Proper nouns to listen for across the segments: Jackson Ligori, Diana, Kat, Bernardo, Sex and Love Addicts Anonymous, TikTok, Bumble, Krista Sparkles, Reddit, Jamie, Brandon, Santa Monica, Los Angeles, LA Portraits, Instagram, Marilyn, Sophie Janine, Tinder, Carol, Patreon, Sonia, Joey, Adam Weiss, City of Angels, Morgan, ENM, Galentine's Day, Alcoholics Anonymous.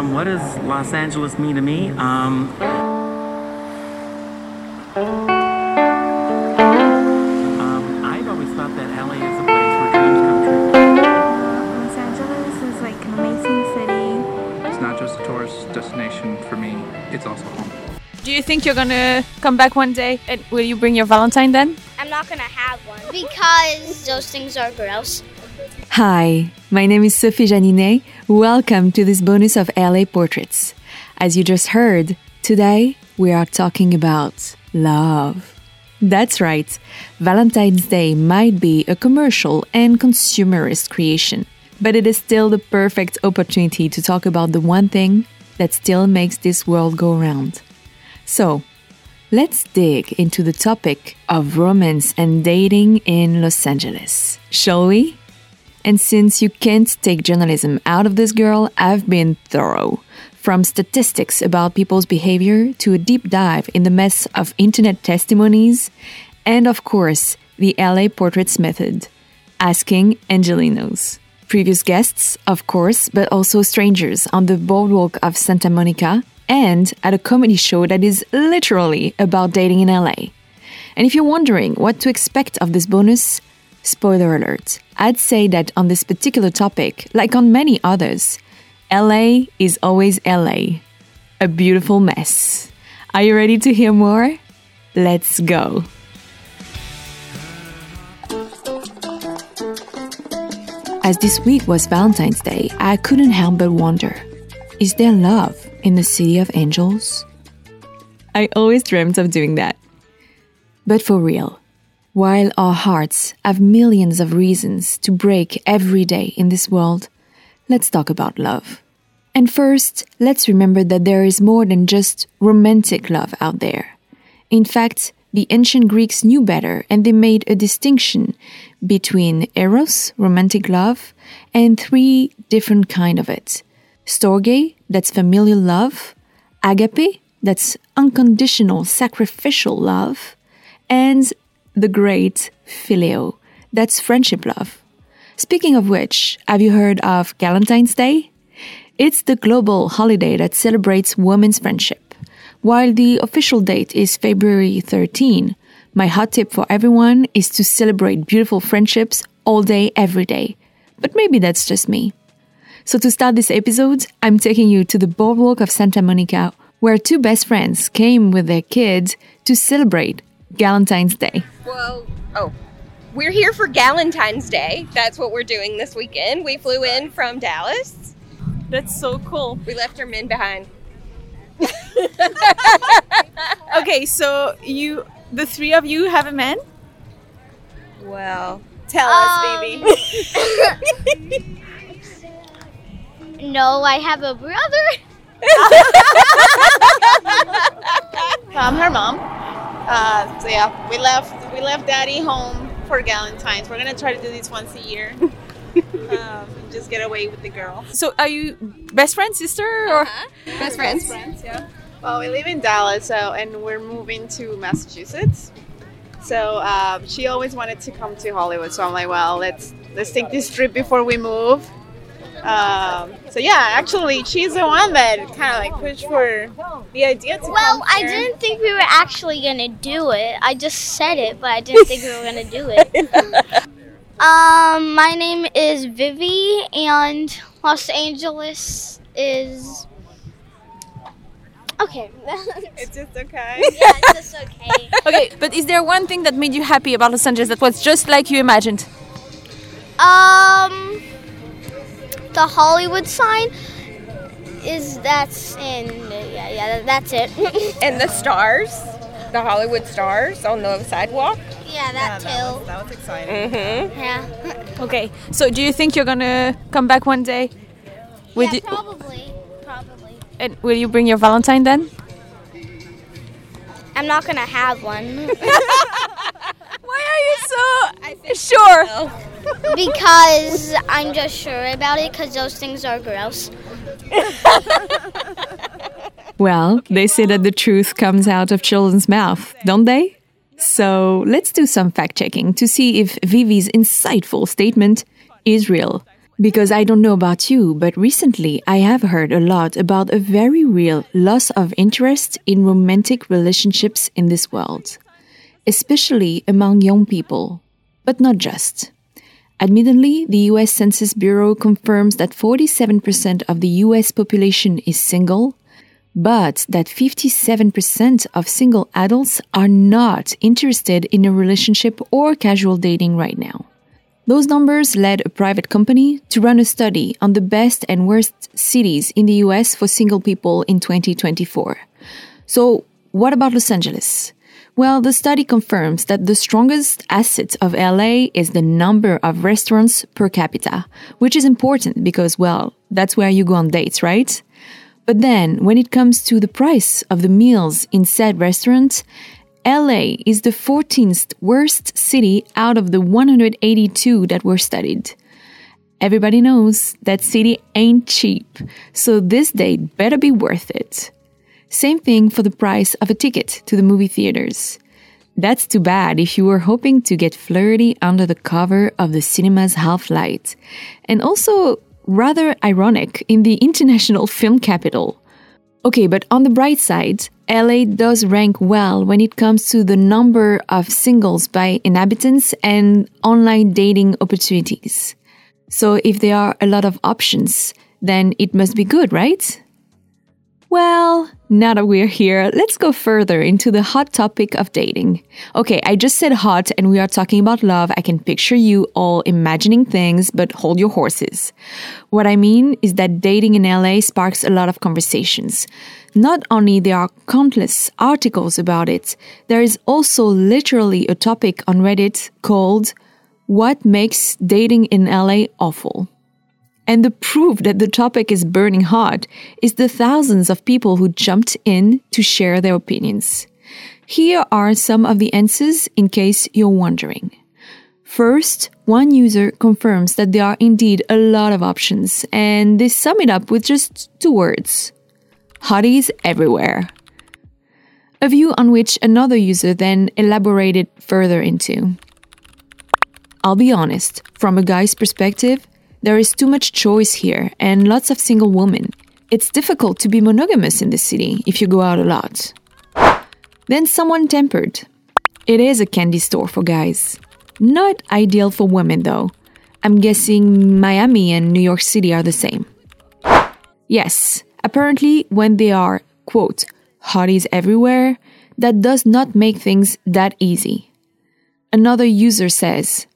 What does Los Angeles mean to me? I've always thought that LA is a place where dreams come true. Los Angeles is like an amazing city. It's not just a tourist destination for me, it's also home. Do you think you're gonna come back one day? And will you bring your Valentine then? I'm not gonna have one because those things are gross. Hi, my name is Sophie Janine. Welcome to this bonus of LA Portraits. As you just heard, today we are talking about love. That's right, Valentine's Day might be a commercial and consumerist creation, but it is still the perfect opportunity to talk about the one thing that still makes this world go round. So, let's dig into the topic of romance and dating in Los Angeles, shall we? And since you can't take journalism out of this girl, I've been thorough. From statistics about people's behavior to a deep dive in the mess of internet testimonies, and of course, the LA Portraits method, asking Angelinos. Previous guests, of course, but also strangers on the boardwalk of Santa Monica, and at a comedy show that is literally about dating in LA. And if you're wondering what to expect of this bonus, spoiler alert, I'd say that on this particular topic, like on many others, LA is always LA. A beautiful mess. Are you ready to hear more? Let's go. As this week was Valentine's Day, I couldn't help but wonder, is there love in the City of Angels? I always dreamt of doing that. But for real, while our hearts have millions of reasons to break every day in this world, let's talk about love. And first, let's remember that there is more than just romantic love out there. In fact, the ancient Greeks knew better and they made a distinction between eros, romantic love, and three different kinds of it. Storge, that's familial love, agape, that's unconditional, sacrificial love, and the great phileo, that's friendship love. Speaking of which, have you heard of Galentine's Day? It's the global holiday that celebrates women's friendship. While the official date is February 13, my hot tip for everyone is to celebrate beautiful friendships all day, every day. But maybe that's just me. So to start this episode, I'm taking you to the boardwalk of Santa Monica, where two best friends came with their kids to celebrate Galentine's Day. Whoa. Oh, we're here for Galentine's Day. That's what we're doing this weekend. We flew in from Dallas. That's so cool. We left our men behind. Okay, so the three of you have a man? Well, tell us, baby. No, I have a brother. I'm her mom. So yeah, we left Daddy home for Galentine's. We're gonna try to do this once a year. And just get away with the girl. So are you best friends, sister, or best friends? Best friends, yeah. Well, we live in Dallas, and we're moving to Massachusetts. So she always wanted to come to Hollywood. So I'm like, well, let's take this trip before we move. So yeah, actually, she's the one that kind of like pushed for the idea to come here. I didn't think we were actually gonna do it. I just said it, but I didn't think we were gonna do it. My name is Vivi, and Los Angeles is okay. It's just okay. Yeah, it's just okay. Okay, but is there one thing that made you happy about Los Angeles that was just like you imagined? The Hollywood sign that's it. And the stars, the Hollywood stars on the sidewalk. Yeah, that too. That was exciting. Mm-hmm. Yeah. Okay, so do you think you're gonna come back one day? Probably. And will you bring your Valentine then? I'm not gonna have one. Why are you so sure? So. Because I'm just sure about it, because those things are gross. Well, they say that the truth comes out of children's mouth, don't they? So let's do some fact-checking to see if Vivi's insightful statement is real. Because I don't know about you, but recently I have heard a lot about a very real loss of interest in romantic relationships in this world, especially among young people, but not just. Admittedly, the US Census Bureau confirms that 47% of the US population is single, but that 57% of single adults are not interested in a relationship or casual dating right now. Those numbers led a private company to run a study on the best and worst cities in the US for single people in 2024. So, what about Los Angeles? Well, the study confirms that the strongest asset of LA is the number of restaurants per capita, which is important because, well, that's where you go on dates, right? But then, when it comes to the price of the meals in said restaurant, LA is the 14th worst city out of the 182 that were studied. Everybody knows that city ain't cheap, so this date better be worth it. Same thing for the price of a ticket to the movie theaters. That's too bad if you were hoping to get flirty under the cover of the cinema's half light. And also, rather ironic in the international film capital. Okay, but on the bright side, LA does rank well when it comes to the number of singles by inhabitants and online dating opportunities. So if there are a lot of options, then it must be good, right? Well, now that we're here, let's go further into the hot topic of dating. Okay, I just said hot and we are talking about love. I can picture you all imagining things, but hold your horses. What I mean is that dating in LA sparks a lot of conversations. Not only there are countless articles about it, there is also literally a topic on Reddit called "What Makes Dating in LA Awful?" And the proof that the topic is burning hot is the thousands of people who jumped in to share their opinions. Here are some of the answers in case you're wondering. First, one user confirms that there are indeed a lot of options, and they sum it up with just two words: hotties everywhere. A view on which another user then elaborated further into. I'll be honest, from a guy's perspective, there is too much choice here and lots of single women. It's difficult to be monogamous in this city if you go out a lot. Then someone tempered. It is a candy store for guys. Not ideal for women though. I'm guessing Miami and New York City are the same. Yes, apparently when they are, quote, hotties everywhere, that does not make things that easy. Another user says,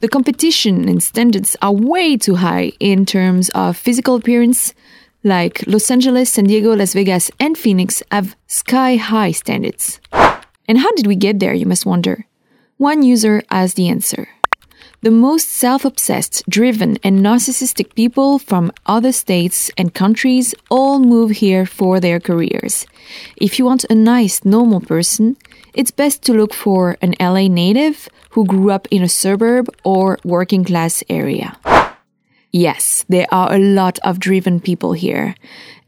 the competition and standards are way too high in terms of physical appearance, like Los Angeles, San Diego, Las Vegas, and Phoenix have sky-high standards. And how did we get there, you must wonder? One user has the answer. The most self-obsessed, driven, and narcissistic people from other states and countries all move here for their careers. If you want a nice, normal person, it's best to look for an LA native who grew up in a suburb or working class area. Yes, there are a lot of driven people here.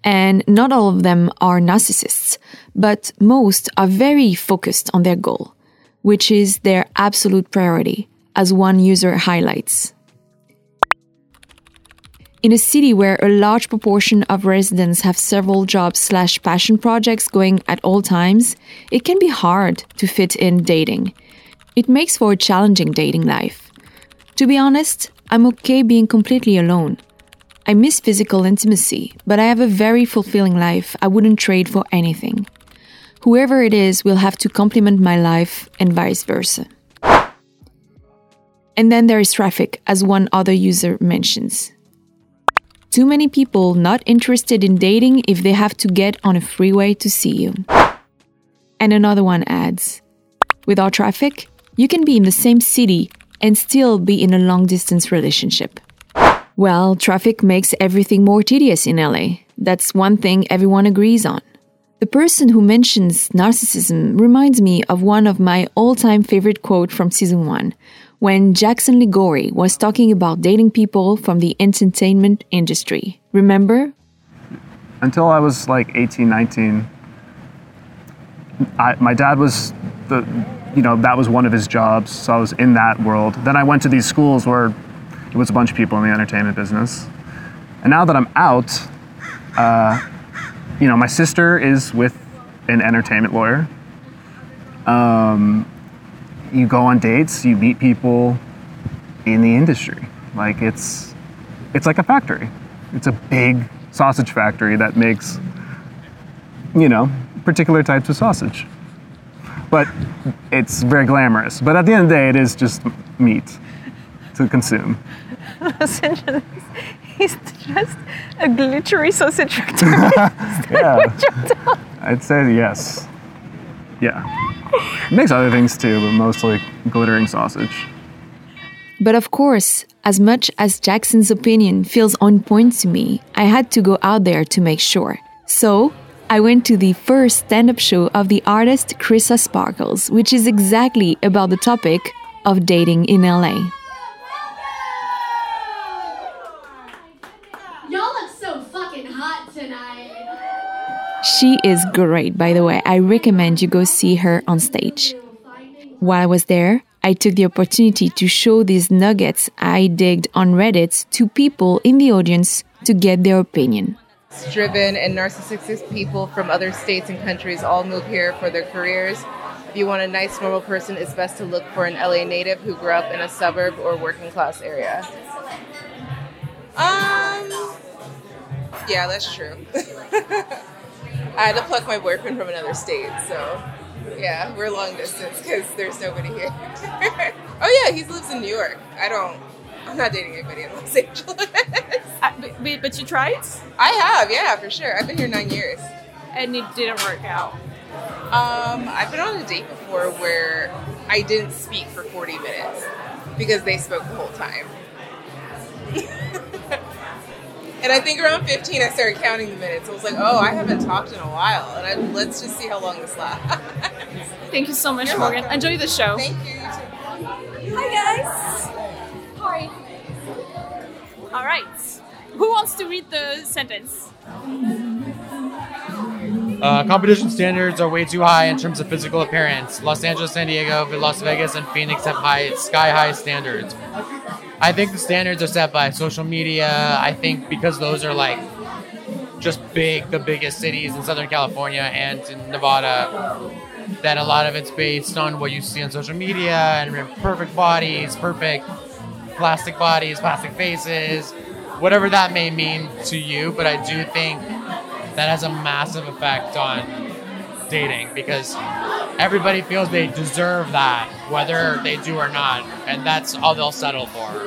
And not all of them are narcissists, but most are very focused on their goal, which is their absolute priority, as one user highlights. In a city where a large proportion of residents have several jobs/passion projects going at all times, it can be hard to fit in dating. It makes for a challenging dating life. To be honest, I'm okay being completely alone. I miss physical intimacy, but I have a very fulfilling life I wouldn't trade for anything. Whoever it is will have to complement my life and vice versa. And then there is traffic, as one other user mentions. Too many people not interested in dating if they have to get on a freeway to see you. And another one adds, with our traffic, you can be in the same city and still be in a long-distance relationship. Well, traffic makes everything more tedious in LA. That's one thing everyone agrees on. The person who mentions narcissism reminds me of one of my all-time favorite quotes from season 1, when Jackson Ligori was talking about dating people from the entertainment industry. Remember? Until I was like 18, 19, my dad was that was one of his jobs, so I was in that world. Then I went to these schools where It was a bunch of people in the entertainment business. And now that I'm out, you know, my sister is with an entertainment lawyer. You go on dates, you meet people in the industry. Like it's like a factory. It's a big sausage factory that makes, you know, particular types of sausage. But it's very glamorous. But at the end of the day, it is just meat to consume. Los Angeles is just a glittery sausage factory. Yeah. I'd say yes. Yeah. It makes other things too, but mostly glittering sausage. But of course, as much as Jackson's opinion feels on point to me, I had to go out there to make sure. So I went to the first stand-up show of the artist Krista Sparkles, which is exactly about the topic of dating in LA. Y'all look so fucking hot tonight. She is great, by the way. I recommend you go see her on stage. While I was there, I took the opportunity to show these nuggets I digged on Reddit to people in the audience to get their opinion. Driven and narcissistic people from other states and countries all move here for their careers. If you want a nice, normal person, it's best to look for an LA native who grew up in a suburb or working class area. Yeah, that's true. I had to pluck my boyfriend from another state, so yeah, we're long distance because there's nobody here. Oh yeah, he lives in New York. I'm not dating anybody in Los Angeles. But you tried? I have, yeah, for sure. I've been here 9 years. And it didn't work out? I've been on a date before where I didn't speak for 40 minutes because they spoke the whole time. And I think around 15, I started counting the minutes. I was like, oh, I haven't talked in a while. And let's just see how long this lasts. Thank you so much, Morgan. Welcome. Enjoy the show. Thank you. Hi, guys. Hi. All right. Who wants to read the sentence? Competition standards are way too high in terms of physical appearance. Los Angeles, San Diego, Las Vegas, and Phoenix have sky-high standards. I think the standards are set by social media. I think because those are like just the biggest cities in Southern California and in Nevada, that a lot of it's based on what you see on social media and perfect bodies, perfect plastic bodies, plastic faces, whatever that may mean to you. But I do think that has a massive effect on dating because everybody feels they deserve that, whether they do or not. And that's all they'll settle for.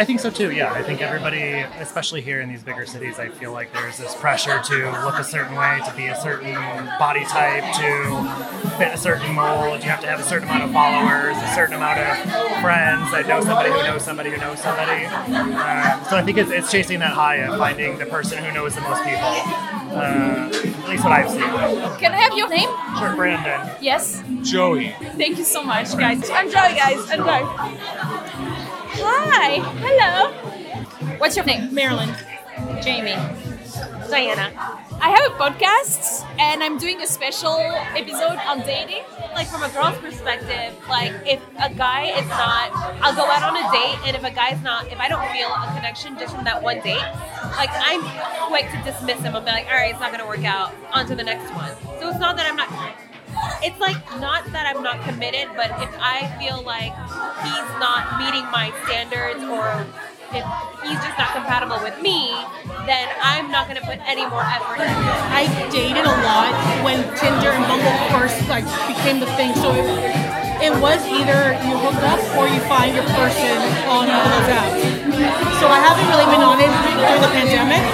I think so too, yeah. I think everybody, especially here in these bigger cities, I feel like there's this pressure to look a certain way, to be a certain body type, to fit a certain mold. You have to have a certain amount of followers, a certain amount of friends. I know somebody who knows somebody who knows somebody. So I think it's chasing that high of finding the person who knows the most people. At least what I've seen. Can I have your name? Sure, Brandon. Yes? Joey. Thank you so much, guys. Enjoy, guys. Enjoy. Hi. Hello. What's your name? Marilyn. Jamie. Diana. I have a podcast and I'm doing a special episode on dating. Like from a girl's perspective, like if a guy is not, I'll go out on a date and if a guy's not, if I don't feel a connection just from that one date, like I'm quick to dismiss him. I'll be like, all right, it's not going to work out. On to the next one. So it's not that I'm not... It's like not that I'm not committed, but if I feel like he's not meeting my standards or if he's just not compatible with me, then I'm not going to put any more effort into it. I dated a lot when Tinder and Bumble first like became the thing. So it was either you hook up or you find your person on one of those apps. So I haven't really been on it during the pandemic.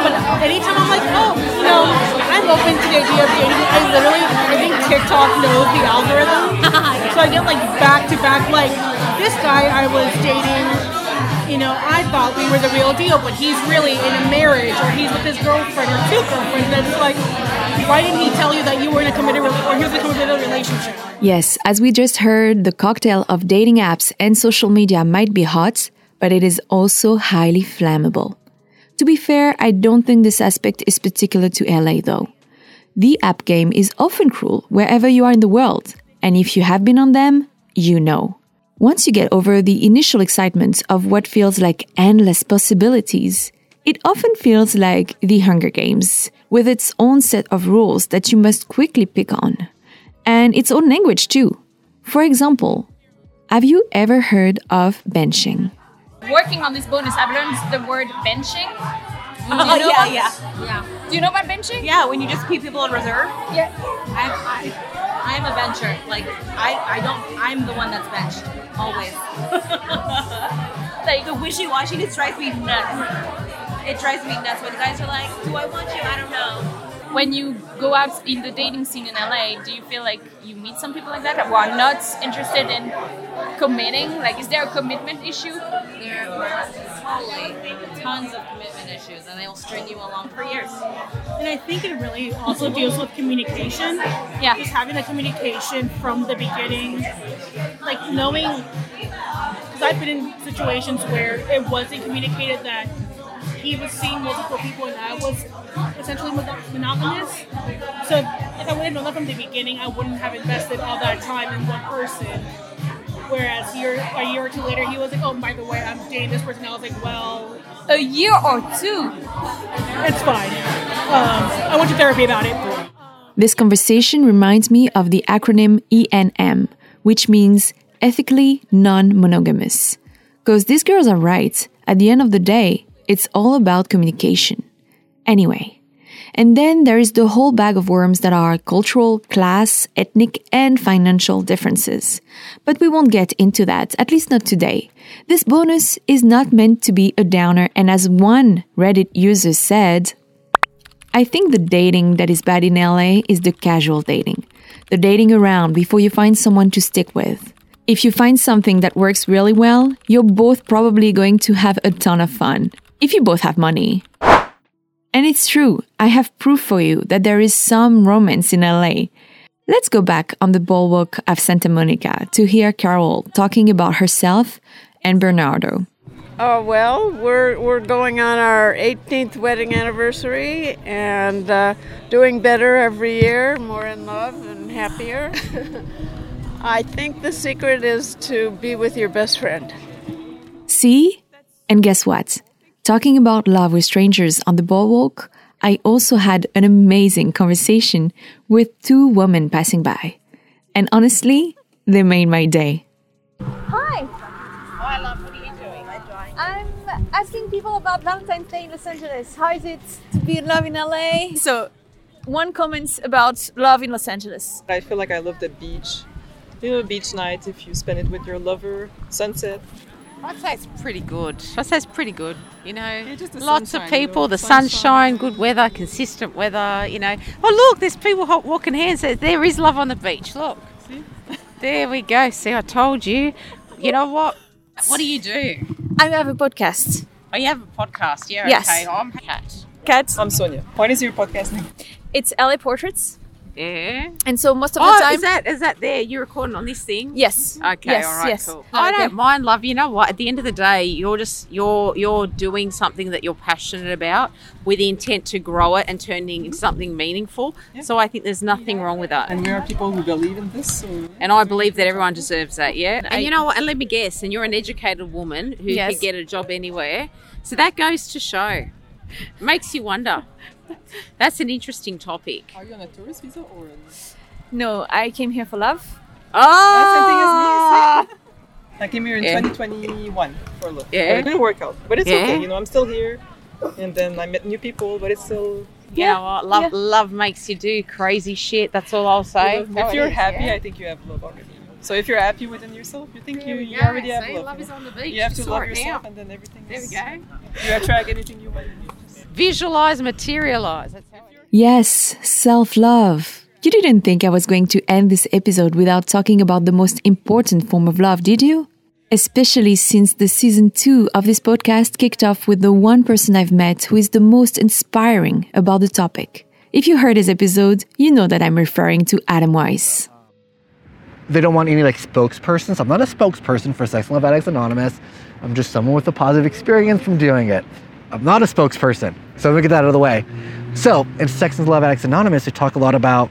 But anytime I'm like, oh, you know, I'm open to the idea of dating, I think TikTok knows the algorithm. So I get like back-to-back, like, this guy I was dating, you know, I thought we were the real deal, but he's really in a marriage, or he's with his girlfriend, or two girlfriends, and it's like, why didn't he tell you that you were in a committed or he was in a committed relationship? Yes, as we just heard, the cocktail of dating apps and social media might be hot, but it is also highly flammable. To be fair, I don't think this aspect is particular to LA though. The app game is often cruel wherever you are in the world, and if you have been on them, you know. Once you get over the initial excitement of what feels like endless possibilities, it often feels like the Hunger Games, with its own set of rules that you must quickly pick on, and its own language too. For example, have you ever heard of benching? Working on this bonus, I've learned the word benching. Do you know about benching? Yeah, when you just keep people on reserve. Yeah. I'm a bencher. Like, I'm the one that's benched. Always. Like, the wishy-washiness drives me nuts. It drives me nuts when guys are like, do I want you? I don't know. When you go out in the dating scene in LA, do you feel like you meet some people like that who are not interested in committing? Like, is there a commitment issue? There are totally tons of commitment issues, and they will string you along for years. And I think it really also deals with communication. Yeah. Just having the communication from the beginning, like knowing, because I've been in situations where it wasn't communicated that he was seeing multiple people and I was essentially monogamous. So if I would have known that from the beginning, I wouldn't have invested all that time in one person. Whereas a year or two later, he was like, oh, by the way, I'm dating this person. I was like, well... A year or two? It's fine. I went to therapy about it. This conversation reminds me of the acronym ENM, which means ethically non-monogamous. Because these girls are right. At the end of the day, it's all about communication. Anyway, and then there is the whole bag of worms that are cultural, class, ethnic, and financial differences. But we won't get into that, at least not today. This bonus is not meant to be a downer, and as one Reddit user said, I think the dating that is bad in LA is the casual dating. The dating around before you find someone to stick with. If you find something that works really well, you're both probably going to have a ton of fun. If you both have money. And it's true, I have proof for you that there is some romance in LA. Let's go back on the boardwalk of Santa Monica to hear Carol talking about herself and Bernardo. Oh, well, we're going on our 18th wedding anniversary and doing better every year, more in love and happier. I think the secret is to be with your best friend. See? And guess what? Talking about love with strangers on the boardwalk, I also had an amazing conversation with two women passing by. And honestly, they made my day. Hi. Hi, love. What are you doing? I'm asking people about Valentine's Day in Los Angeles. How is it to be in love in LA? So, one comment about love in Los Angeles. I feel like I love the beach. You know, beach night, if you spend it with your lover, sunset. I'd say it's pretty good. You know, lots of people, the sunshine, good weather, consistent weather, you know. Oh, look, there's people walking hands. There is love on the beach. Look. See? There we go. See, I told you. You know what? What do you do? I have a podcast. Oh, you have a podcast? Yeah, yes. Okay. I'm Kat. I'm Sonia. What is your podcast name? It's LA Portraits. Yeah. And so most of the time... Is that there? You're recording on this thing? Yes. Okay, yes, all right, yes. Cool. I don't mind, love. You know what? At the end of the day, you're doing something that you're passionate about with the intent to grow it and turn it into something meaningful. Yeah. So I think there's nothing wrong with that. And there are people who believe in this. So... And I believe that everyone deserves that, yeah? And you know what? And let me guess, and you're an educated woman who could get a job anywhere. So that goes to show. Makes you wonder. That's an interesting topic. Are you on a tourist visa or? No, I came here for love. Oh! That's the thing as me. I came here in 2021 for love. Yeah. But it didn't work out, but it's okay. You know, I'm still here, and then I met new people, but it's still. You know what? Love makes you do crazy shit. That's all I'll say. If you're happy, I think you have love already. So if you're happy within yourself, you think you already have love. Love is on the beach. You have to love yourself, and then everything. There we go. You attract anything you want. Visualize, materialize. Yes, self-love. You didn't think I was going to end this episode without talking about the most important form of love, did you? Especially since the season 2 of this podcast kicked off with the one person I've met who is the most inspiring about the topic. If you heard this episode, you know that I'm referring to Adam Weiss. They don't want any spokespersons. I'm not a spokesperson for Sex and Love Addicts Anonymous. I'm just someone with a positive experience from doing it. I'm not a spokesperson, so let me get that out of the way. So, in Sex and Love Addicts Anonymous, we talk a lot about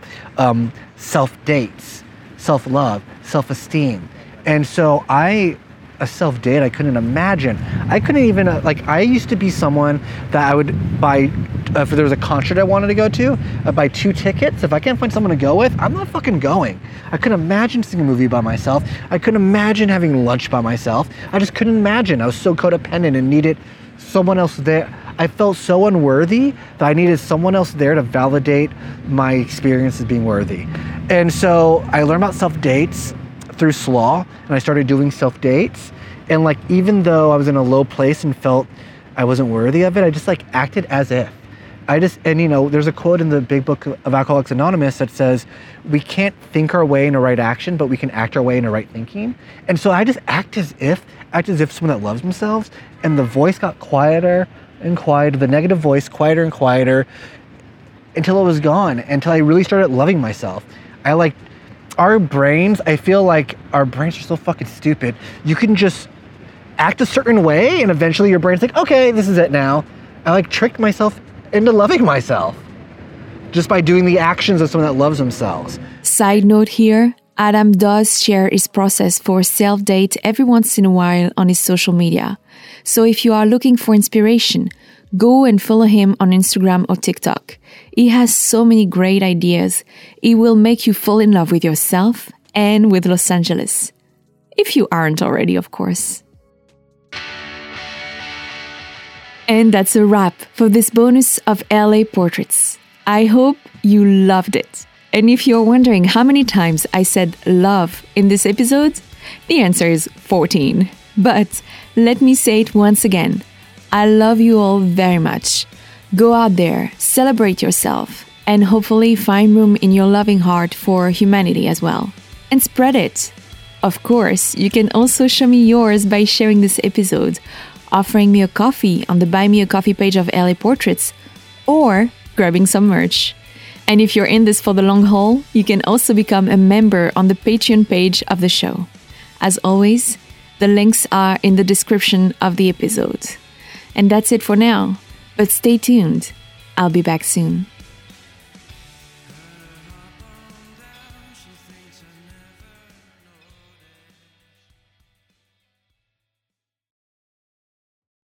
self-dates, self-love, self-esteem, And so a self-date, I couldn't imagine. I couldn't even, I used to be someone that I would buy, if there was a concert I wanted to go to, I'd buy 2 tickets. If I can't find someone to go with, I'm not fucking going. I couldn't imagine seeing a movie by myself. I couldn't imagine having lunch by myself. I just couldn't imagine. I was so codependent and needed someone else there. I felt so unworthy that I needed someone else there to validate my experience as being worthy. And so I learned about self-dates through slaw, and I started doing self-dates. And even though I was in a low place and felt I wasn't worthy of it, I just acted as if. There's a quote in the big book of Alcoholics Anonymous that says, we can't think our way into right action, but we can act our way into right thinking. And so I just act as if someone that loves themselves, and the voice got quieter and quieter, the negative voice quieter and quieter, until it was gone, until I really started loving myself. I feel like our brains are so fucking stupid. You can just act a certain way and eventually your brain's like, okay, this is it now. I tricked myself into loving myself just by doing the actions of someone that loves themselves. Side note here, Adam does share his process for self-date every once in a while on his social media. So if you are looking for inspiration, go and follow him on Instagram or TikTok. He has so many great ideas. It will make you fall in love with yourself and with Los Angeles. If you aren't already, of course. And that's a wrap for this bonus of LA Portraits. I hope you loved it. And if you're wondering how many times I said love in this episode, the answer is 14. But let me say it once again. I love you all very much. Go out there, celebrate yourself, and hopefully find room in your loving heart for humanity as well. And spread it. Of course, you can also show me yours by sharing this episode, offering me a coffee on the Buy Me a Coffee page of LA Portraits, or grabbing some merch. And if you're in this for the long haul, you can also become a member on the Patreon page of the show. As always, the links are in the description of the episode. And that's it for now, but stay tuned. I'll be back soon.